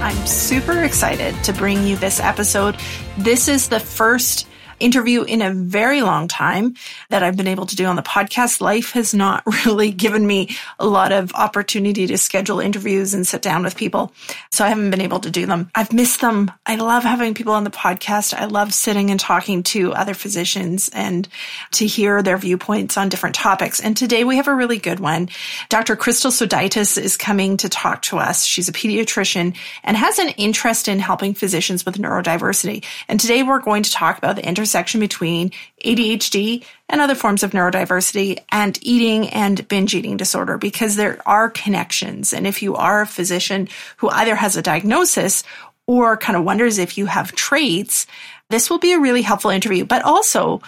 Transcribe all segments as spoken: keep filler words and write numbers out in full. I'm super excited to bring you this episode. This is the first interview in a very long time that I've been able to do on the podcast. Life has not really given me a lot of opportunity to schedule interviews and sit down with people, so I haven't been able to do them. I've missed them. I love having people on the podcast. I love sitting and talking to other physicians and to hear their viewpoints on different topics. And today we have a really good one. Doctor Krystal Sodaitis is coming to talk to us. She's a pediatrician and has an interest in helping physicians with neurodiversity. And today we're going to talk about the intersection Section between A D H D and other forms of neurodiversity and eating and binge eating disorder, because there are connections. And if you are a physician who either has a diagnosis or kind of wonders if you have traits, this will be a really helpful interview. But also,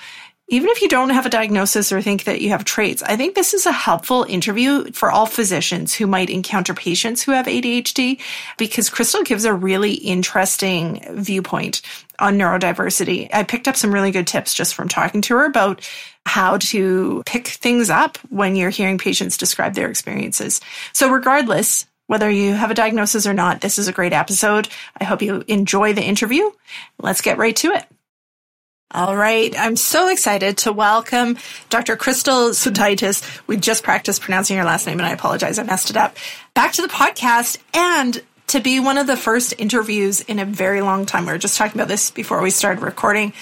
even if you don't have a diagnosis or think that you have traits, I think this is a helpful interview for all physicians who might encounter patients who have A D H D, because Krystal gives a really interesting viewpoint on neurodiversity. I picked up some really good tips just from talking to her about how to pick things up when you're hearing patients describe their experiences. So regardless, whether you have a diagnosis or not, this is a great episode. I hope you enjoy the interview. Let's get right to it. All right. I'm so excited to welcome Doctor Krystal Sodaitis. We just practiced pronouncing your last name, and I apologize. I messed it up. Back to the podcast, and to be one of the first interviews in a very long time. We were just talking about this before we started recording.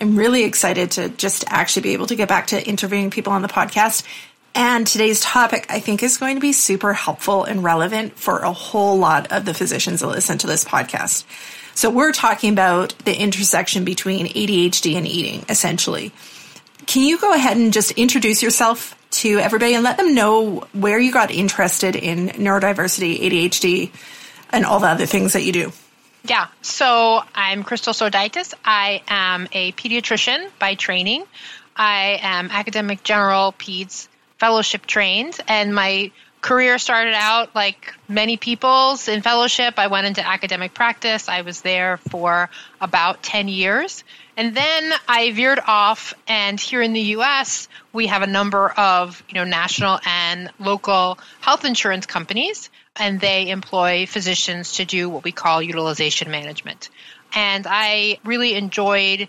I'm really excited to just actually be able to get back to interviewing people on the podcast. And today's topic, I think, is going to be super helpful and relevant for a whole lot of the physicians that listen to this podcast. So we're talking about the intersection between A D H D and eating, essentially. Can you go ahead and just introduce yourself to everybody and let them know where you got interested in neurodiversity, A D H D, and all the other things that you do? Yeah. So I'm Krystal Sodaitis. I am a pediatrician by training. I am academic general peds fellowship trained, and my career started out like many people's in fellowship. I went into academic practice. I was there for about ten years. And then I veered off, and here in the U S, we have a number of, you know, national and local health insurance companies, and they employ physicians to do what we call utilization management. And I really enjoyed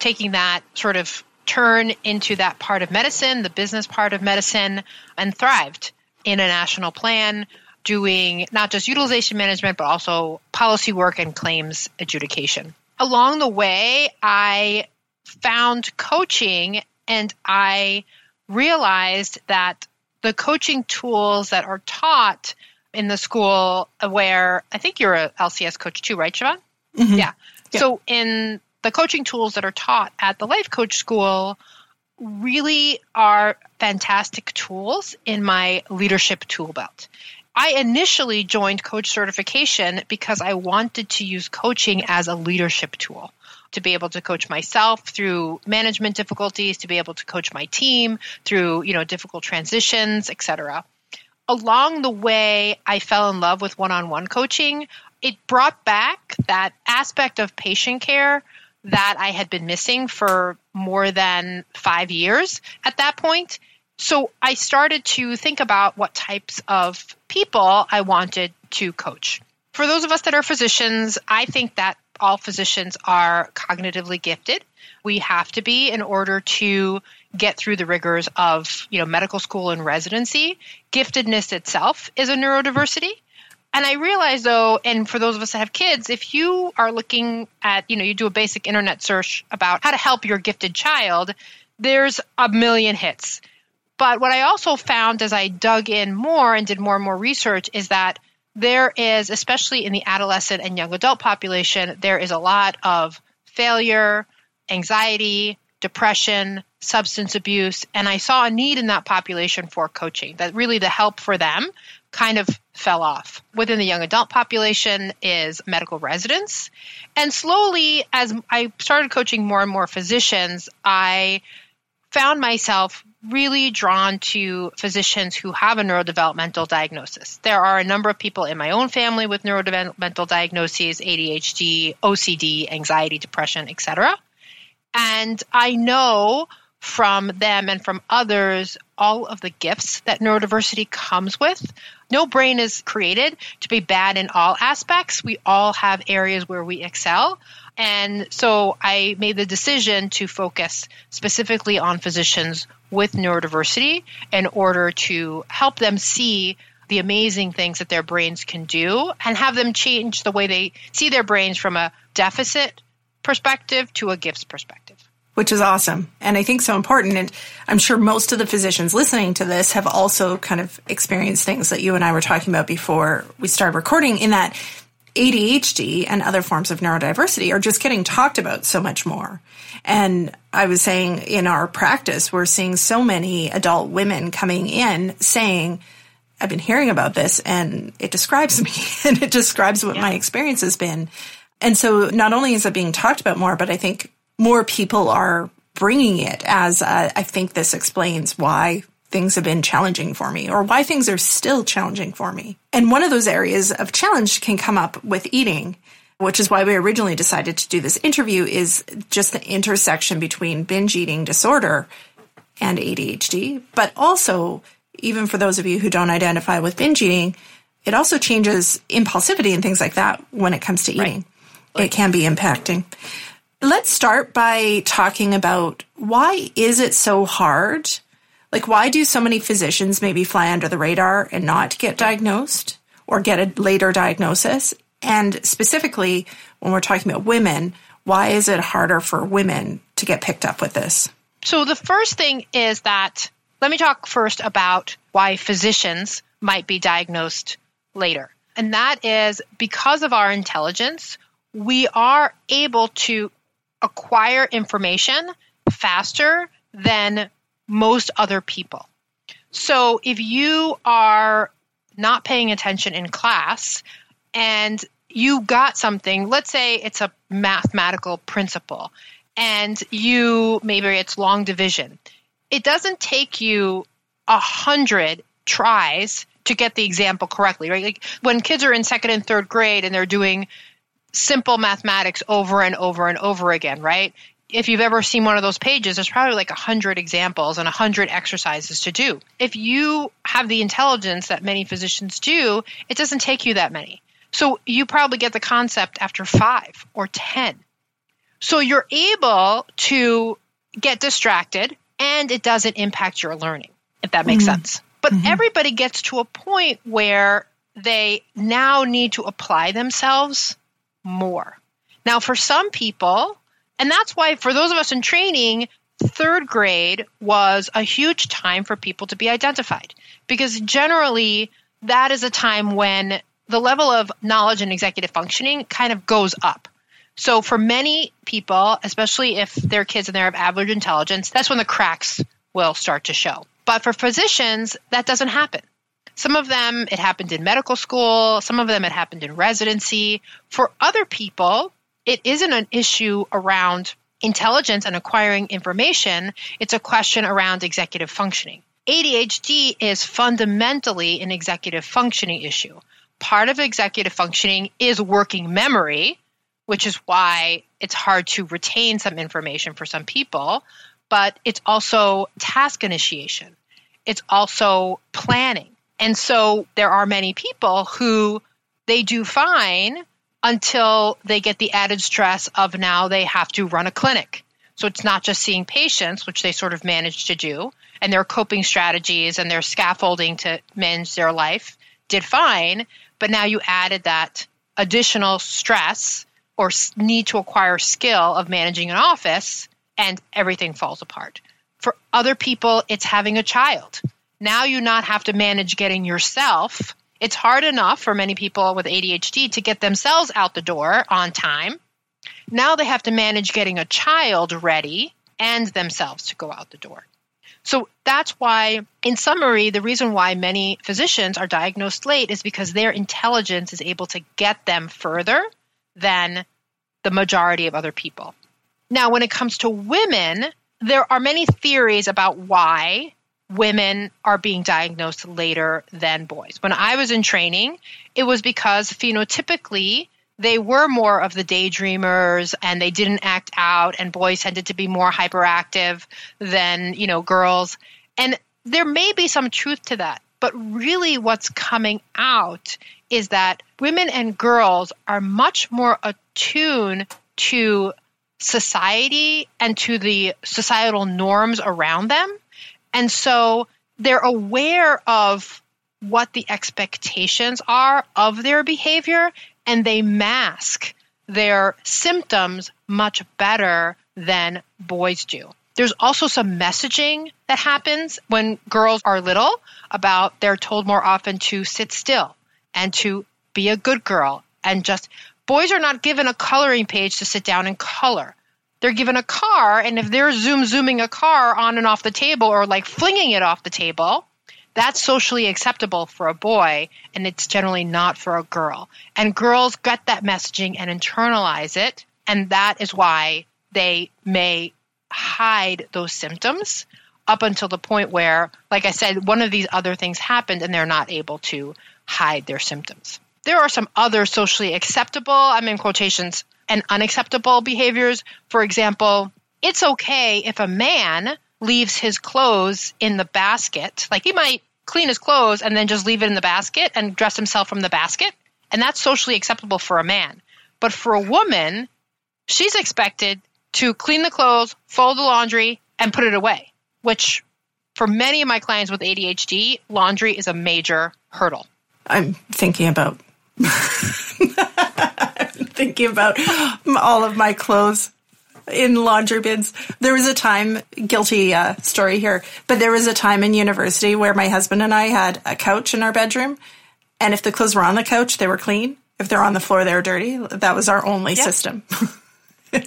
taking that sort of turn into that part of medicine, the business part of medicine, and thrived in a national plan, doing not just utilization management, but also policy work and claims adjudication. Along the way, I found coaching, and I realized that the coaching tools that are taught in the school, where I think you're a L C S coach too, right, Siobhan? Mm-hmm. Yeah. yeah. So in the coaching tools that are taught at the Life Coach School really are fantastic tools in my leadership tool belt. I initially joined coach certification because I wanted to use coaching as a leadership tool, to be able to coach myself through management difficulties, to be able to coach my team through, you know, difficult transitions, et cetera. Along the way, I fell in love with one-on-one coaching. It brought back that aspect of patient care that I had been missing for more than five years at that point. So I started to think about what types of people I wanted to coach. For those of us that are physicians, I think that all physicians are cognitively gifted. We have to be in order to get through the rigors of, you know, medical school and residency. Giftedness itself is a neurodiversity. And I realize, though, and for those of us that have kids, if you are looking at, you know, you do a basic internet search about how to help your gifted child, there's a million hits. But what I also found as I dug in more and did more and more research is that there is, especially in the adolescent and young adult population, there is a lot of failure, anxiety, depression, substance abuse. And I saw a need in that population for coaching, that really the help for them kind of fell off. Within the young adult population is medical residents. And slowly, as I started coaching more and more physicians, I found myself really drawn to physicians who have a neurodevelopmental diagnosis. There are a number of people in my own family with neurodevelopmental diagnoses, A D H D, O C D, anxiety, depression, et cetera. And I know from them and from others all of the gifts that neurodiversity comes with. No brain is created to be bad in all aspects. We all have areas where we excel. And so I made the decision to focus specifically on physicians with neurodiversity in order to help them see the amazing things that their brains can do and have them change the way they see their brains from a deficit perspective to a gifts perspective. Which is awesome. And I think so important. And I'm sure most of the physicians listening to this have also kind of experienced things that you and I were talking about before we started recording, in that A D H D and other forms of neurodiversity are just getting talked about so much more. And I was saying in our practice, we're seeing so many adult women coming in saying, I've been hearing about this and it describes me and it describes what yeah. my experience has been. And so not only is it being talked about more, but I think more people are bringing it as uh, I think this explains why things have been challenging for me, or why things are still challenging for me. And one of those areas of challenge can come up with eating, which is why we originally decided to do this interview, is just the intersection between binge eating disorder and A D H D. But also, even for those of you who don't identify with binge eating, it also changes impulsivity and things like that when it comes to eating. Right. It can be impacting. Let's start by talking about, why is it so hard? Like, why do so many physicians maybe fly under the radar and not get diagnosed or get a later diagnosis? And specifically, when we're talking about women, why is it harder for women to get picked up with this? So the first thing is that, let me talk first about why physicians might be diagnosed later. And that is because of our intelligence, we are able to acquire information faster than most other people. So if you are not paying attention in class and you got something, let's say it's a mathematical principle, and you, maybe it's long division, it doesn't take you a hundred tries to get the example correctly, right? Like when kids are in second and third grade and they're doing simple mathematics over and over and over again, right? If you've ever seen one of those pages, there's probably like one hundred examples and one hundred exercises to do. If you have the intelligence that many physicians do, it doesn't take you that many. So you probably get the concept after five or ten. So you're able to get distracted and it doesn't impact your learning, if that makes mm-hmm. sense. But mm-hmm. everybody gets to a point where they now need to apply themselves more. Now, for some people, and that's why for those of us in training, third grade was a huge time for people to be identified, because generally that is a time when the level of knowledge and executive functioning kind of goes up. So for many people, especially if they're kids and they're of average intelligence, that's when the cracks will start to show. But for physicians, that doesn't happen. Some of them, it happened in medical school. Some of them, it happened in residency. For other people, it isn't an issue around intelligence and acquiring information. It's a question around executive functioning. A D H D is fundamentally an executive functioning issue. Part of executive functioning is working memory, which is why it's hard to retain some information for some people, but it's also task initiation. It's also planning. And so there are many people who they do fine until they get the added stress of now they have to run a clinic. So it's not just seeing patients, which they sort of managed to do, and their coping strategies and their scaffolding to manage their life did fine, but now you added that additional stress or need to acquire skill of managing an office, and everything falls apart. For other people, it's having a child. Now you not have to manage getting yourself. It's hard enough for many people with A D H D to get themselves out the door on time. Now they have to manage getting a child ready and themselves to go out the door. So that's why, in summary, the reason why many physicians are diagnosed late is because their intelligence is able to get them further than the majority of other people. Now, when it comes to women, there are many theories about why women are being diagnosed later than boys. When I was in training, it was because phenotypically they were more of the daydreamers and they didn't act out, and boys tended to be more hyperactive than, you know, girls. And there may be some truth to that, but really what's coming out is that women and girls are much more attuned to society and to the societal norms around them. And so they're aware of what the expectations are of their behavior, and they mask their symptoms much better than boys do. There's also some messaging that happens when girls are little about they're told more often to sit still and to be a good girl. And just boys are not given a coloring page to sit down and color. They're given a car, and if they're zoom zooming a car on and off the table or like flinging it off the table, that's socially acceptable for a boy, and it's generally not for a girl. And girls get that messaging and internalize it, and that is why they may hide those symptoms up until the point where, like I said, one of these other things happened and they're not able to hide their symptoms. There are some other socially acceptable, I'm in quotations, and unacceptable behaviors. For example, it's okay if a man leaves his clothes in the basket. Like he might clean his clothes and then just leave it in the basket and dress himself from the basket. And that's socially acceptable for a man. But for a woman, she's expected to clean the clothes, fold the laundry, and put it away, which for many of my clients with A D H D, laundry is a major hurdle. I'm thinking about... thinking about all of my clothes in laundry bins. There was a time, guilty uh, story here, but there was a time in university where my husband and I had a couch in our bedroom. And if the clothes were on the couch, they were clean. If they're on the floor, they were dirty. That was our only yeah. system.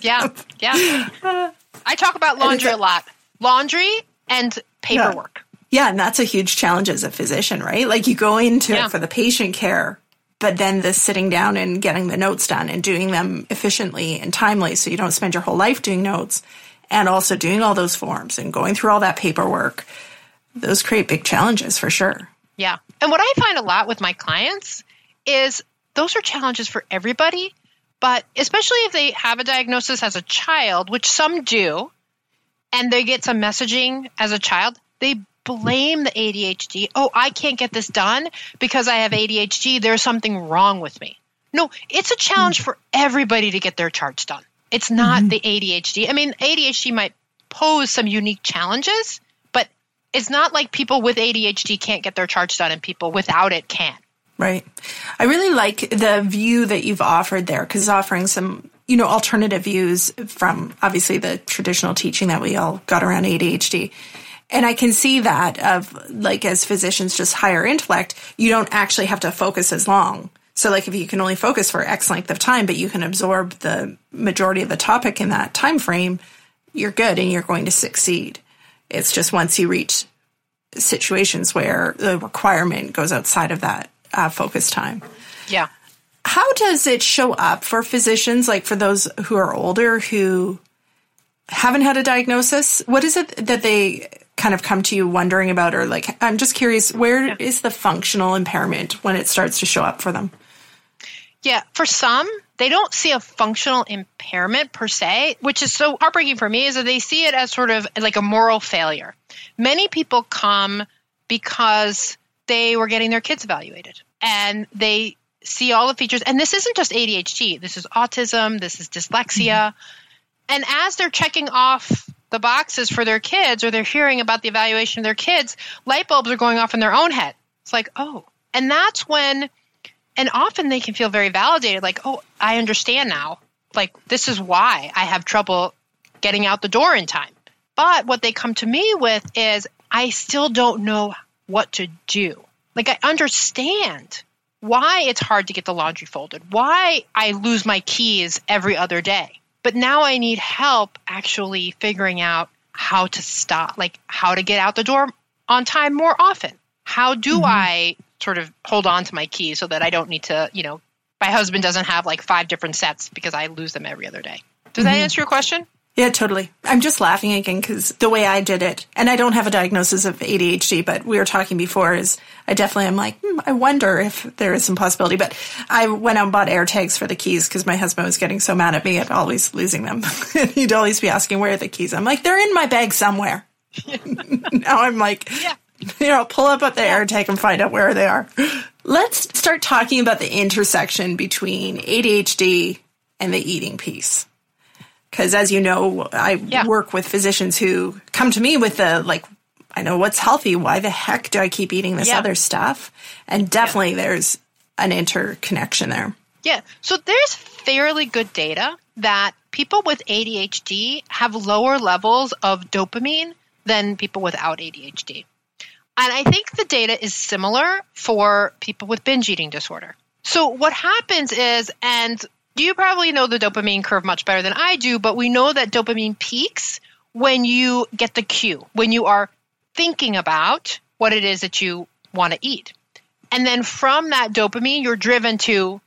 yeah. Yeah. I talk about laundry a lot. Laundry and paperwork. Yeah. yeah. And that's a huge challenge as a physician, right? Like you go into yeah. it for the patient care. But then the sitting down and getting the notes done and doing them efficiently and timely so you don't spend your whole life doing notes, and also doing all those forms and going through all that paperwork, those create big challenges for sure. Yeah. And what I find a lot with my clients is those are challenges for everybody, but especially if they have a diagnosis as a child, which some do, and they get some messaging as a child, they blame the A D H D. Oh, I can't get this done because I have A D H D. There's something wrong with me. No, it's a challenge for everybody to get their charts done. It's not mm-hmm. the A D H D. I mean, A D H D might pose some unique challenges, but it's not like people with A D H D can't get their charts done and people without it can. Right. I really like the view that you've offered there, because offering some, you know, alternative views from obviously the traditional teaching that we all got around A D H D. And I can see that of like as physicians, just higher intellect, you don't actually have to focus as long. So like if you can only focus for X length of time, but you can absorb the majority of the topic in that time frame, you're good and you're going to succeed. It's just once you reach situations where the requirement goes outside of that uh, focus time. Yeah. How does it show up for physicians, like for those who are older who haven't had a diagnosis? What is it that they... kind of come to you wondering about, or like, I'm just curious, where yeah. is the functional impairment when it starts to show up for them? Yeah, for some, they don't see a functional impairment per se, which is so heartbreaking for me, is that they see it as sort of like a moral failure. Many people come because they were getting their kids evaluated and they see all the features. And this isn't just A D H D. This is autism. This is dyslexia. Mm-hmm. And as they're checking off the boxes for their kids, or they're hearing about the evaluation of their kids, light bulbs are going off in their own head. It's like, oh, and that's when, and often they can feel very validated. Like, oh, I understand now. Like, this is why I have trouble getting out the door in time. But what they come to me with is, I still don't know what to do. Like, I understand why it's hard to get the laundry folded, why I lose my keys every other day. But now I need help actually figuring out how to stop, like how to get out the door on time more often. How do mm-hmm. I sort of hold on to my keys so that I don't need to, you know, my husband doesn't have like five different sets because I lose them every other day. Does mm-hmm. that answer your question? Yeah, totally. I'm just laughing again because the way I did it, and I don't have a diagnosis of A D H D, but we were talking before, is I definitely am like, hmm, I wonder if there is some possibility. But I went out and bought air tags for the keys because my husband was getting so mad at me at always losing them. He'd always be asking, where are the keys? I'm like, they're in my bag somewhere. Now I'm like, yeah. you know, pull up at the air tag and find out where they are. Let's start talking about the intersection between A D H D and the eating piece. Because as you know, I yeah. work with physicians who come to me with the, like, I know what's healthy. Why the heck do I keep eating this yeah. other stuff? And definitely yeah. there's an interconnection there. Yeah. So there's fairly good data that people with A D H D have lower levels of dopamine than people without A D H D. And I think the data is similar for people with binge eating disorder. So what happens is, and you probably know the dopamine curve much better than I do, but we know that dopamine peaks when you get the cue, when you are thinking about what it is that you want to eat. And then from that dopamine, you're driven to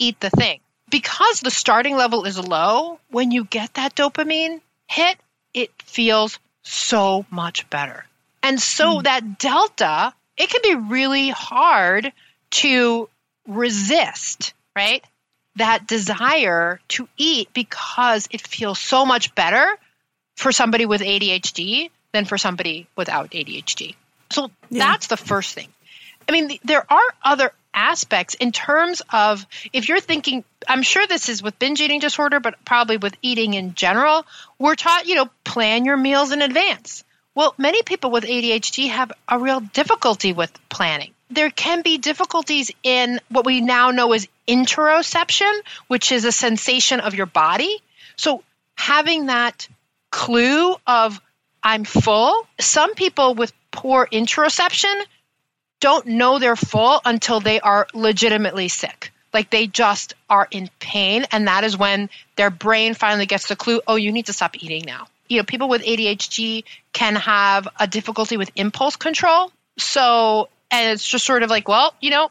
eat the thing. Because the starting level is low, when you get that dopamine hit, it feels so much better. And so mm. that delta, it can be really hard to resist, right? That desire to eat, because it feels so much better for somebody with A D H D than for somebody without A D H D. So yeah. that's the first thing. I mean, there are other aspects in terms of, if you're thinking, I'm sure this is with binge eating disorder, but probably with eating in general, we're taught, you know, plan your meals in advance. Well, many people with A D H D have a real difficulty with planning. There can be difficulties in what we now know as interoception, which is a sensation of your body. So having that clue of I'm full, some people with poor interoception don't know they're full until they are legitimately sick. Like they just are in pain. And that is when their brain finally gets the clue, oh, you need to stop eating now. You know, people with A D H D can have a difficulty with impulse control. So, and it's just sort of like, well, you know,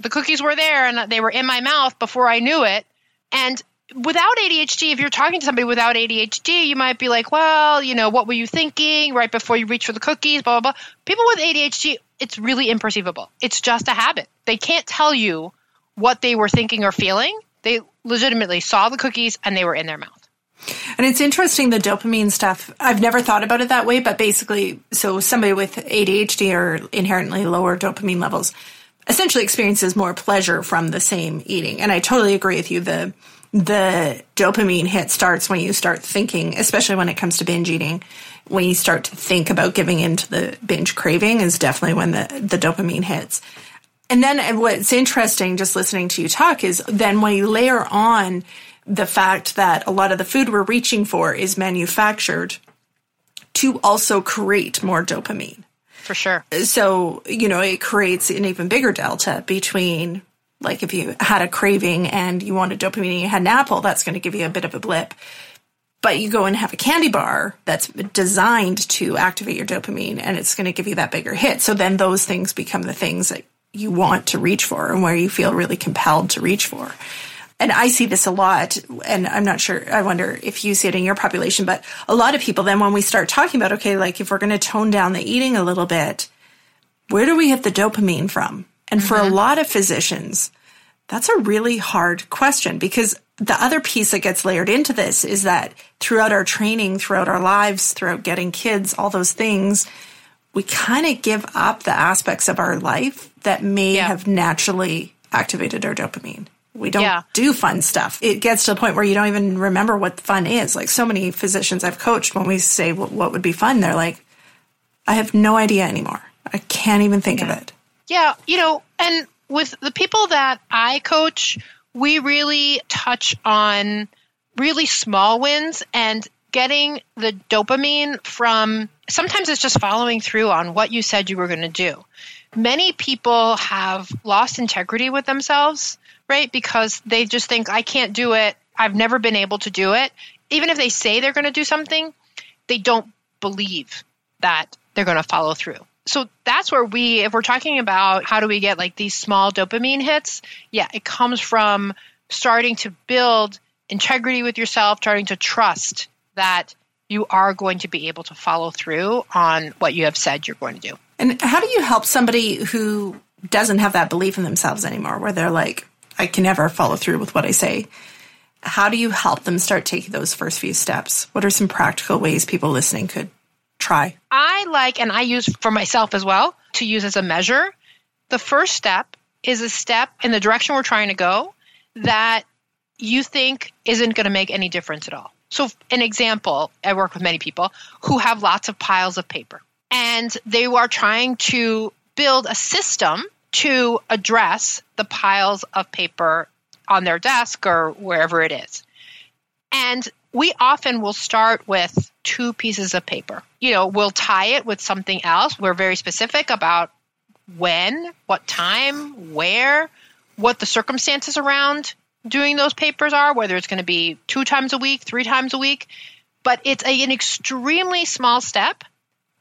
the cookies were there and they were in my mouth before I knew it. And without A D H D, if you're talking to somebody without A D H D, you might be like, well, you know, what were you thinking right before you reached for the cookies, blah, blah, blah. People with A D H D, it's really imperceivable. It's just a habit. They can't tell you what they were thinking or feeling. They legitimately saw the cookies and they were in their mouth. And it's interesting, the dopamine stuff. I've never thought about it that way, but basically, so somebody with A D H D or inherently lower dopamine levels essentially experiences more pleasure from the same eating. And I totally agree with you. The the dopamine hit starts when you start thinking, especially when it comes to binge eating, when you start to think about giving into the binge craving is definitely when the, the dopamine hits. And then what's interesting, just listening to you talk, is then when you layer on the fact that a lot of the food we're reaching for is manufactured to also create more dopamine. For sure. So, you know, it creates an even bigger delta between, like, if you had a craving and you wanted dopamine and you had an apple, that's going to give you a bit of a blip. But you go and have a candy bar that's designed to activate your dopamine, and it's going to give you that bigger hit. So then those things become the things that you want to reach for and where you feel really compelled to reach for. And I see this a lot, and I'm not sure, I wonder if you see it in your population, but a lot of people then when we start talking about, okay, like if we're going to tone down the eating a little bit, where do we get the dopamine from? And mm-hmm. for a lot of physicians, that's a really hard question, because the other piece that gets layered into this is that throughout our training, throughout our lives, throughout getting kids, all those things, we kind of give up the aspects of our life that may yeah. have naturally activated our dopamine. We don't yeah. do fun stuff. It gets to the point where you don't even remember what fun is. Like so many physicians I've coached, when we say well, what would be fun, they're like, I have no idea anymore. I can't even think yeah. of it. Yeah. You know, and with the people that I coach, we really touch on really small wins and getting the dopamine from, sometimes it's just following through on what you said you were going to do. Many people have lost integrity with themselves, right? Because they just think, I can't do it. I've never been able to do it. Even if they say they're going to do something, they don't believe that they're going to follow through. So that's where we, if we're talking about how do we get like these small dopamine hits, yeah, it comes from starting to build integrity with yourself, starting to trust that you are going to be able to follow through on what you have said you're going to do. And how do you help somebody who doesn't have that belief in themselves anymore, where they're like, I can never follow through with what I say? How do you help them start taking those first few steps? What are some practical ways people listening could try? I like, and I use for myself as well, to use as a measure. The first step is a step in the direction we're trying to go that you think isn't going to make any difference at all. So an example, I work with many people who have lots of piles of paper, and they are trying to build a system to address the piles of paper on their desk or wherever it is. And we often will start with two pieces of paper. You know, we'll tie it with something else. We're very specific about when, what time, where, what the circumstances around doing those papers are, whether it's going to be two times a week, three times a week. But it's a, an extremely small step,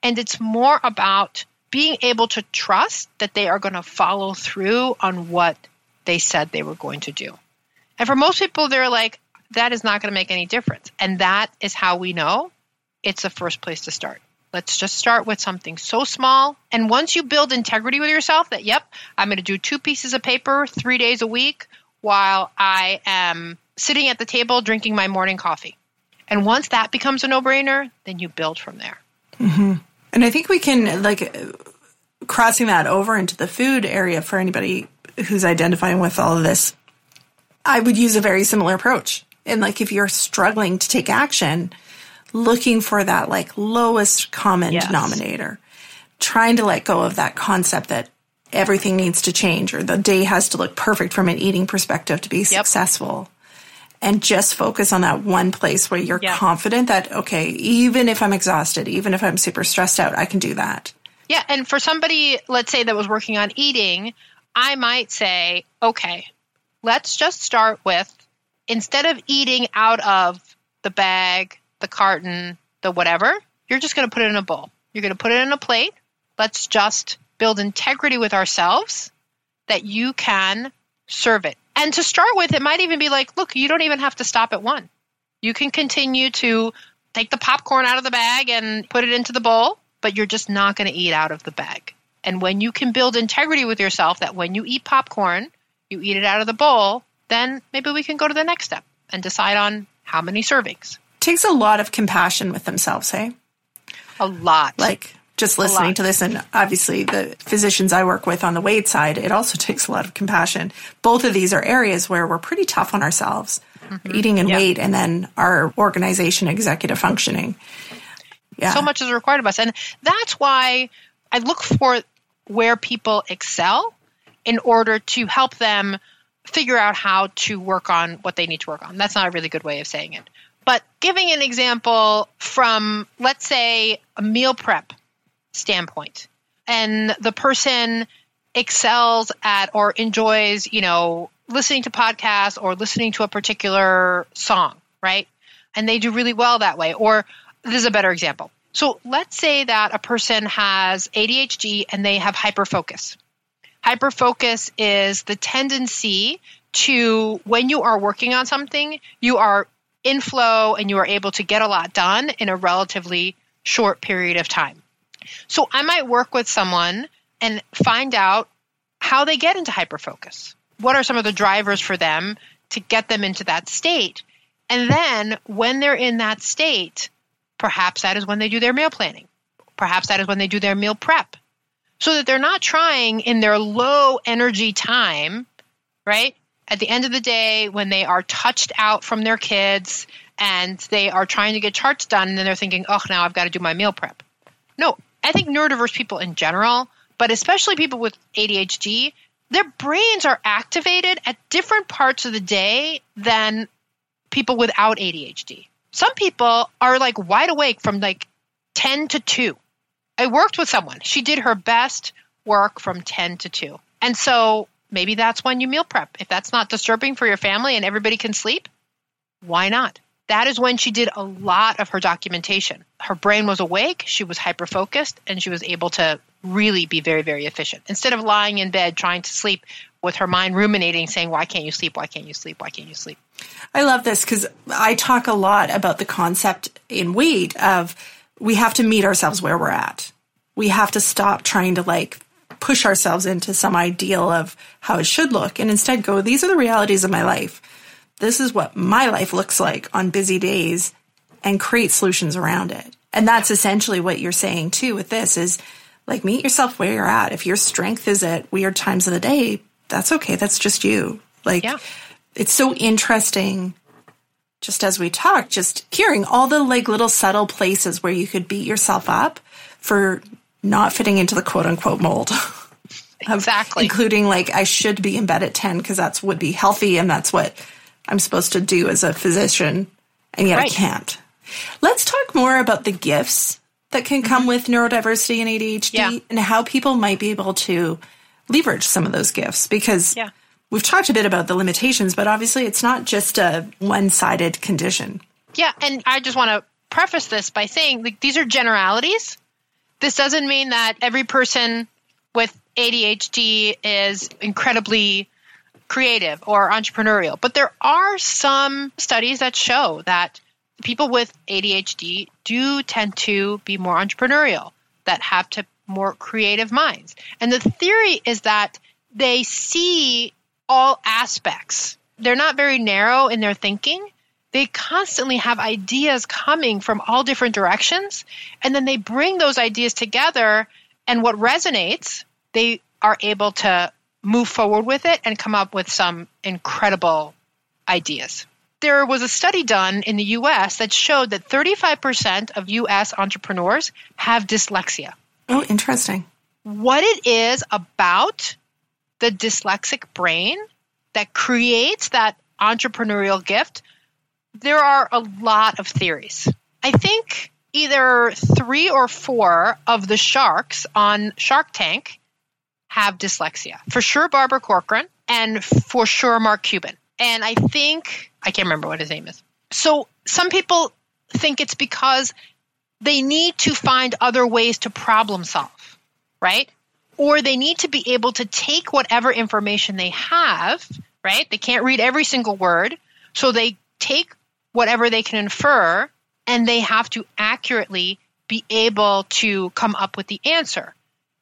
and it's more about being able to trust that they are going to follow through on what they said they were going to do. And for most people, they're like, that is not going to make any difference. And that is how we know it's the first place to start. Let's just start with something so small. And once you build integrity with yourself that, yep, I'm going to do two pieces of paper three days a week while I am sitting at the table drinking my morning coffee. And once that becomes a no-brainer, then you build from there. Mm-hmm. And I think we can, like, crossing that over into the food area for anybody who's identifying with all of this, I would use a very similar approach. And, like, if you're struggling to take action, looking for that, like, lowest common yes. denominator, trying to let go of that concept that everything needs to change, or the day has to look perfect from an eating perspective to be yep. successful. And just focus on that one place where you're yep. confident that, okay, even if I'm exhausted, even if I'm super stressed out, I can do that. Yeah. And for somebody, let's say, that was working on eating, I might say, okay, let's just start with, instead of eating out of the bag, the carton, the whatever, you're just going to put it in a bowl. You're going to put it in a plate. Let's just build integrity with ourselves that you can serve it. And to start with, it might even be like, look, you don't even have to stop at one. You can continue to take the popcorn out of the bag and put it into the bowl, but you're just not going to eat out of the bag. And when you can build integrity with yourself that when you eat popcorn, you eat it out of the bowl, then maybe we can go to the next step and decide on how many servings. Takes a lot of compassion with themselves, hey? A lot. Like, just listening to this, and obviously the physicians I work with on the weight side, it also takes a lot of compassion. Both of these are areas where we're pretty tough on ourselves, mm-hmm. eating and yeah. weight, and then our organization, executive functioning. Yeah. So much is required of us. And that's why I look for where people excel in order to help them figure out how to work on what they need to work on. That's not a really good way of saying it. But giving an example from, let's say, a meal prep standpoint, and the person excels at or enjoys, you know, listening to podcasts or listening to a particular song, right? And they do really well that way. Or this is a better example. So let's say that a person has A D H D and they have hyperfocus. Hyperfocus is the tendency to, when you are working on something, you are in flow and you are able to get a lot done in a relatively short period of time. So I might work with someone and find out how they get into hyperfocus. What are some of the drivers for them to get them into that state? And then when they're in that state, perhaps that is when they do their meal planning. Perhaps that is when they do their meal prep. So that they're not trying in their low energy time right? At the end of the day, when they are touched out from their kids and they are trying to get charts done, and then they're thinking, oh, now I've got to do my meal prep. No, I think neurodiverse people in general, but especially people with A D H D, their brains are activated at different parts of the day than people without A D H D. Some people are like wide awake from like ten to two. I worked with someone. She did her best work from ten to two. And so maybe that's when you meal prep. If that's not disturbing for your family and everybody can sleep, why not? That is when she did a lot of her documentation. Her brain was awake, she was hyper-focused, and she was able to really be very, very efficient. Instead of lying in bed trying to sleep with her mind ruminating, saying, why can't you sleep? Why can't you sleep? Why can't you sleep? I love this because I talk a lot about the concept in Weight of we have to meet ourselves where we're at. We have to stop trying to like push ourselves into some ideal of how it should look and instead go, these are the realities of my life. This is what my life looks like on busy days and create solutions around it. And that's essentially what you're saying too with this is like meet yourself where you're at. If your strength is at weird times of the day, that's okay. That's just you. Like yeah. It's so interesting just as we talk, just hearing all the like little subtle places where you could beat yourself up for not fitting into the quote unquote mold. Exactly. Of, including like I should be in bed at ten because that's would be healthy and that's what I'm supposed to do as a physician, and yet right. I can't. Let's talk more about the gifts that can come with neurodiversity and A D H D yeah. and how people might be able to leverage some of those gifts because yeah. we've talked a bit about the limitations, but obviously it's not just a one-sided condition. Yeah, and I just want to preface this by saying like, these are generalities. This doesn't mean that every person with A D H D is incredibly creative or entrepreneurial. But there are some studies that show that people with A D H D do tend to be more entrepreneurial, that have to more creative minds. And the theory is that they see all aspects. They're not very narrow in their thinking. They constantly have ideas coming from all different directions. And then they bring those ideas together. And what resonates, they are able to move forward with it and come up with some incredible ideas. There was a study done in the U S that showed that thirty-five percent of U S entrepreneurs have dyslexia. Oh, interesting. What it is about the dyslexic brain that creates that entrepreneurial gift, there are a lot of theories. I think either three or four of the sharks on Shark Tank have dyslexia. For sure, Barbara Corcoran, and for sure, Mark Cuban. And I think, I can't remember what his name is. So some people think it's because they need to find other ways to problem solve, right? Or they need to be able to take whatever information they have, right? They can't read every single word. So they take whatever they can infer and they have to accurately be able to come up with the answer.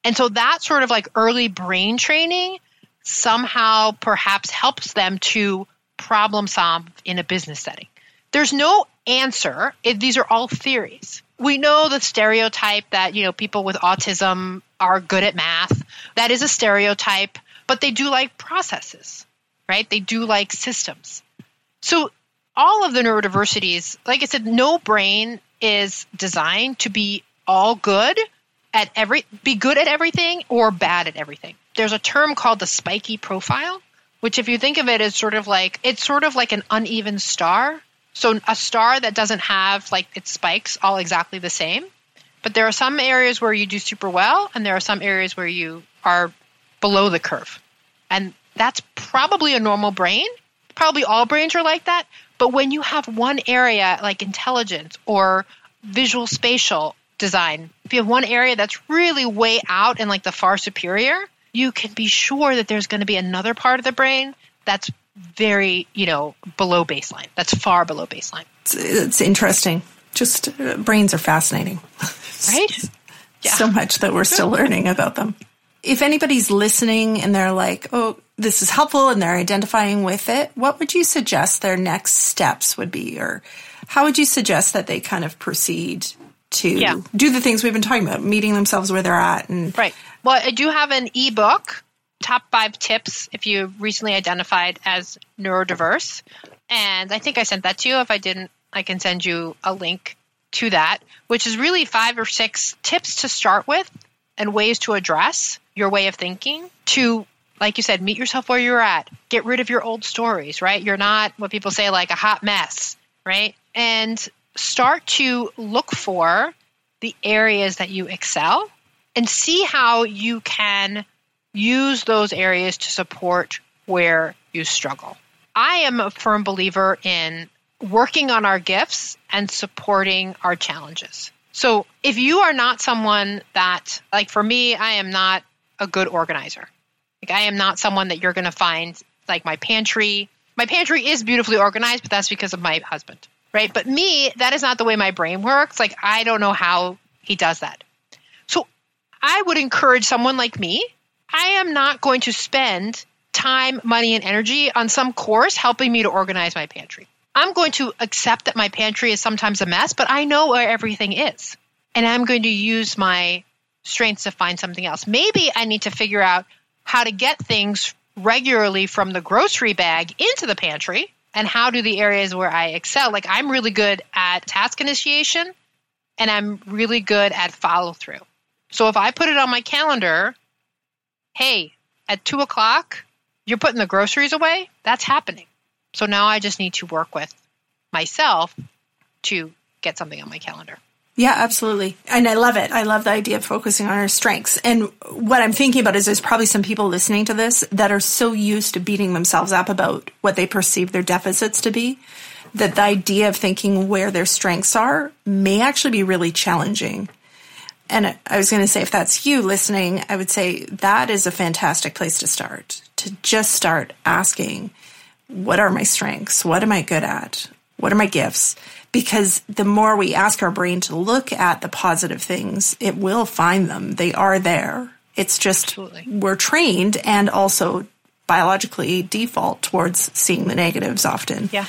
And so that sort of like early brain training somehow perhaps helps them to problem solve in a business setting. There's no answer. These are all theories. We know the stereotype that, you know, people with autism are good at math. That is a stereotype, but they do like processes, right? They do like systems. So all of the neurodiversities, like I said, no brain is designed to be all good at every, be good at everything or bad at everything. There's a term called the spiky profile, which if you think of it as sort of like, it's sort of like an uneven star. So a star that doesn't have like its spikes all exactly the same, but there are some areas where you do super well and there are some areas where you are below the curve. And that's probably a normal brain. Probably all brains are like that. But when you have one area like intelligence or visual spatial design, if you have one area that's really way out and like the far superior, you can be sure that there's going to be another part of the brain that's very, you know, below baseline. That's far below baseline. It's, it's interesting. Just uh, brains are fascinating. Right? Yeah. So much that we're still learning about them. If anybody's listening and they're like, oh, this is helpful and they're identifying with it, what would you suggest their next steps would be? Or how would you suggest that they kind of proceed to yeah. do the things we've been talking about, meeting themselves where they're at? And right. Well, I do have an ebook top five tips if you recently identified as neurodiverse. And I think I sent that to you. If I didn't, I can send you a link to that, which is really five or six tips to start with and ways to address your way of thinking to, like you said, meet yourself where you're at, get rid of your old stories, right? You're not what people say, like a hot mess, right? And start to look for the areas that you excel and see how you can use those areas to support where you struggle. I am a firm believer in working on our gifts and supporting our challenges. So if you are not someone that, like for me, I am not a good organizer. Like I am not someone that you're going to find, like my pantry. My pantry is beautifully organized, but that's because of my husband, right? But me, that is not the way my brain works. Like I don't know how he does that. So I would encourage someone like me. I am not going to spend time, money, and energy on some course helping me to organize my pantry. I'm going to accept that my pantry is sometimes a mess, but I know where everything is. And I'm going to use my strengths to find something else. Maybe I need to figure out how to get things regularly from the grocery bag into the pantry and how do the areas where I excel. Like I'm really good at task initiation and I'm really good at follow through. So if I put it on my calendar, hey, at two o'clock, you're putting the groceries away, that's happening. So now I just need to work with myself to get something on my calendar. Yeah, absolutely. And I love it. I love the idea of focusing on our strengths. And what I'm thinking about is there's probably some people listening to this that are so used to beating themselves up about what they perceive their deficits to be, that the idea of thinking where their strengths are may actually be really challenging. And I was going to say, if that's you listening, I would say that is a fantastic place to start, to just start asking, what are my strengths? What am I good at? What are my gifts? Because the more we ask our brain to look at the positive things, it will find them. They are there. It's just Absolutely. We're trained and also biologically default towards seeing the negatives often. Yeah.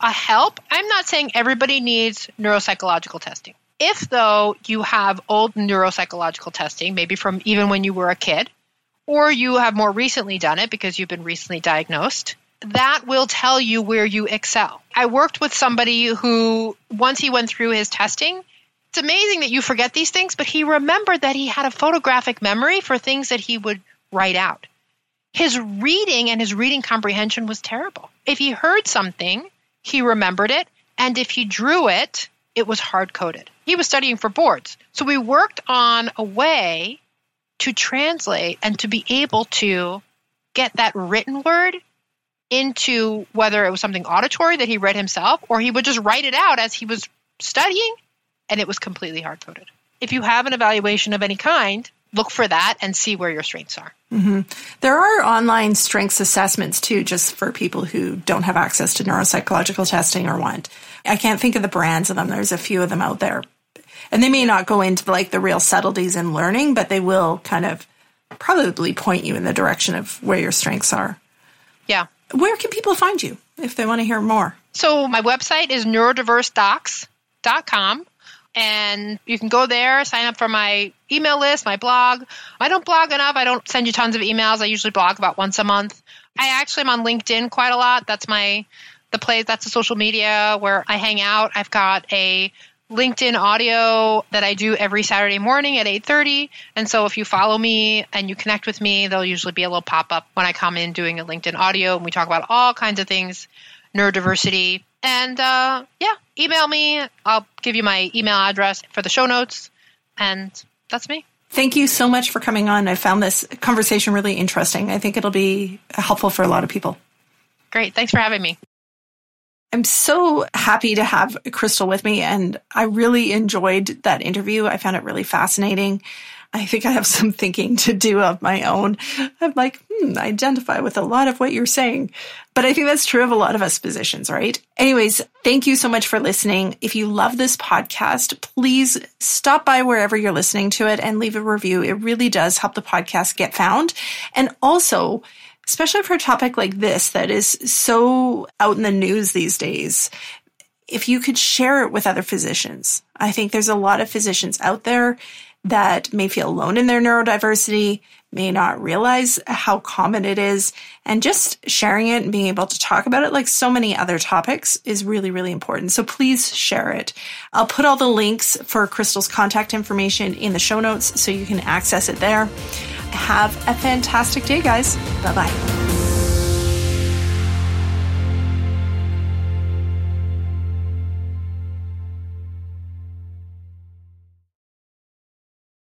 A help. I'm not saying everybody needs neuropsychological testing. If, though, you have old neuropsychological testing, maybe from even when you were a kid, or you have more recently done it because you've been recently diagnosed, that will tell you where you excel. I worked with somebody who, once he went through his testing, it's amazing that you forget these things, but he remembered that he had a photographic memory for things that he would write out. His reading and his reading comprehension was terrible. If he heard something, he remembered it, and if he drew it, it was hard-coded. He was studying for boards. So we worked on a way to translate and to be able to get that written word into whether it was something auditory that he read himself, or he would just write it out as he was studying, and it was completely hard-coded. If you have an evaluation of any kind, look for that and see where your strengths are. Mm-hmm. There are online strengths assessments, too, just for people who don't have access to neuropsychological testing or want. I can't think of the brands of them. There's a few of them out there. And they may not go into like the real subtleties in learning, but they will kind of probably point you in the direction of where your strengths are. Yeah. Where can people find you if they want to hear more? So my website is neurodiverse docs dot com, and you can go there, sign up for my email list, my blog. I don't blog enough. I don't send you tons of emails. I usually blog about once a month. I actually am on LinkedIn quite a lot. That's my the place. That's the social media where I hang out. I've got a LinkedIn audio that I do every Saturday morning at eight thirty. And so if you follow me and you connect with me, there'll usually be a little pop-up when I come in doing a LinkedIn audio, and we talk about all kinds of things, neurodiversity. And uh, yeah, email me. I'll give you my email address for the show notes. And that's me. Thank you so much for coming on. I found this conversation really interesting. I think it'll be helpful for a lot of people. Great. Thanks for having me. I'm so happy to have Krystal with me, and I really enjoyed that interview. I found it really fascinating. I think I have some thinking to do of my own. I'm like, hmm, I identify with a lot of what you're saying. But I think that's true of a lot of us physicians, right? Anyways, thank you so much for listening. If you love this podcast, please stop by wherever you're listening to it and leave a review. It really does help the podcast get found. And also, especially for a topic like this that is so out in the news these days, if you could share it with other physicians. I think there's a lot of physicians out there that may feel alone in their neurodiversity, may not realize how common it is, and just sharing it and being able to talk about it like so many other topics is really, really important. So please share it. I'll put all the links for Krystal's contact information in the show notes so you can access it there. Have a fantastic day, guys. Bye-bye.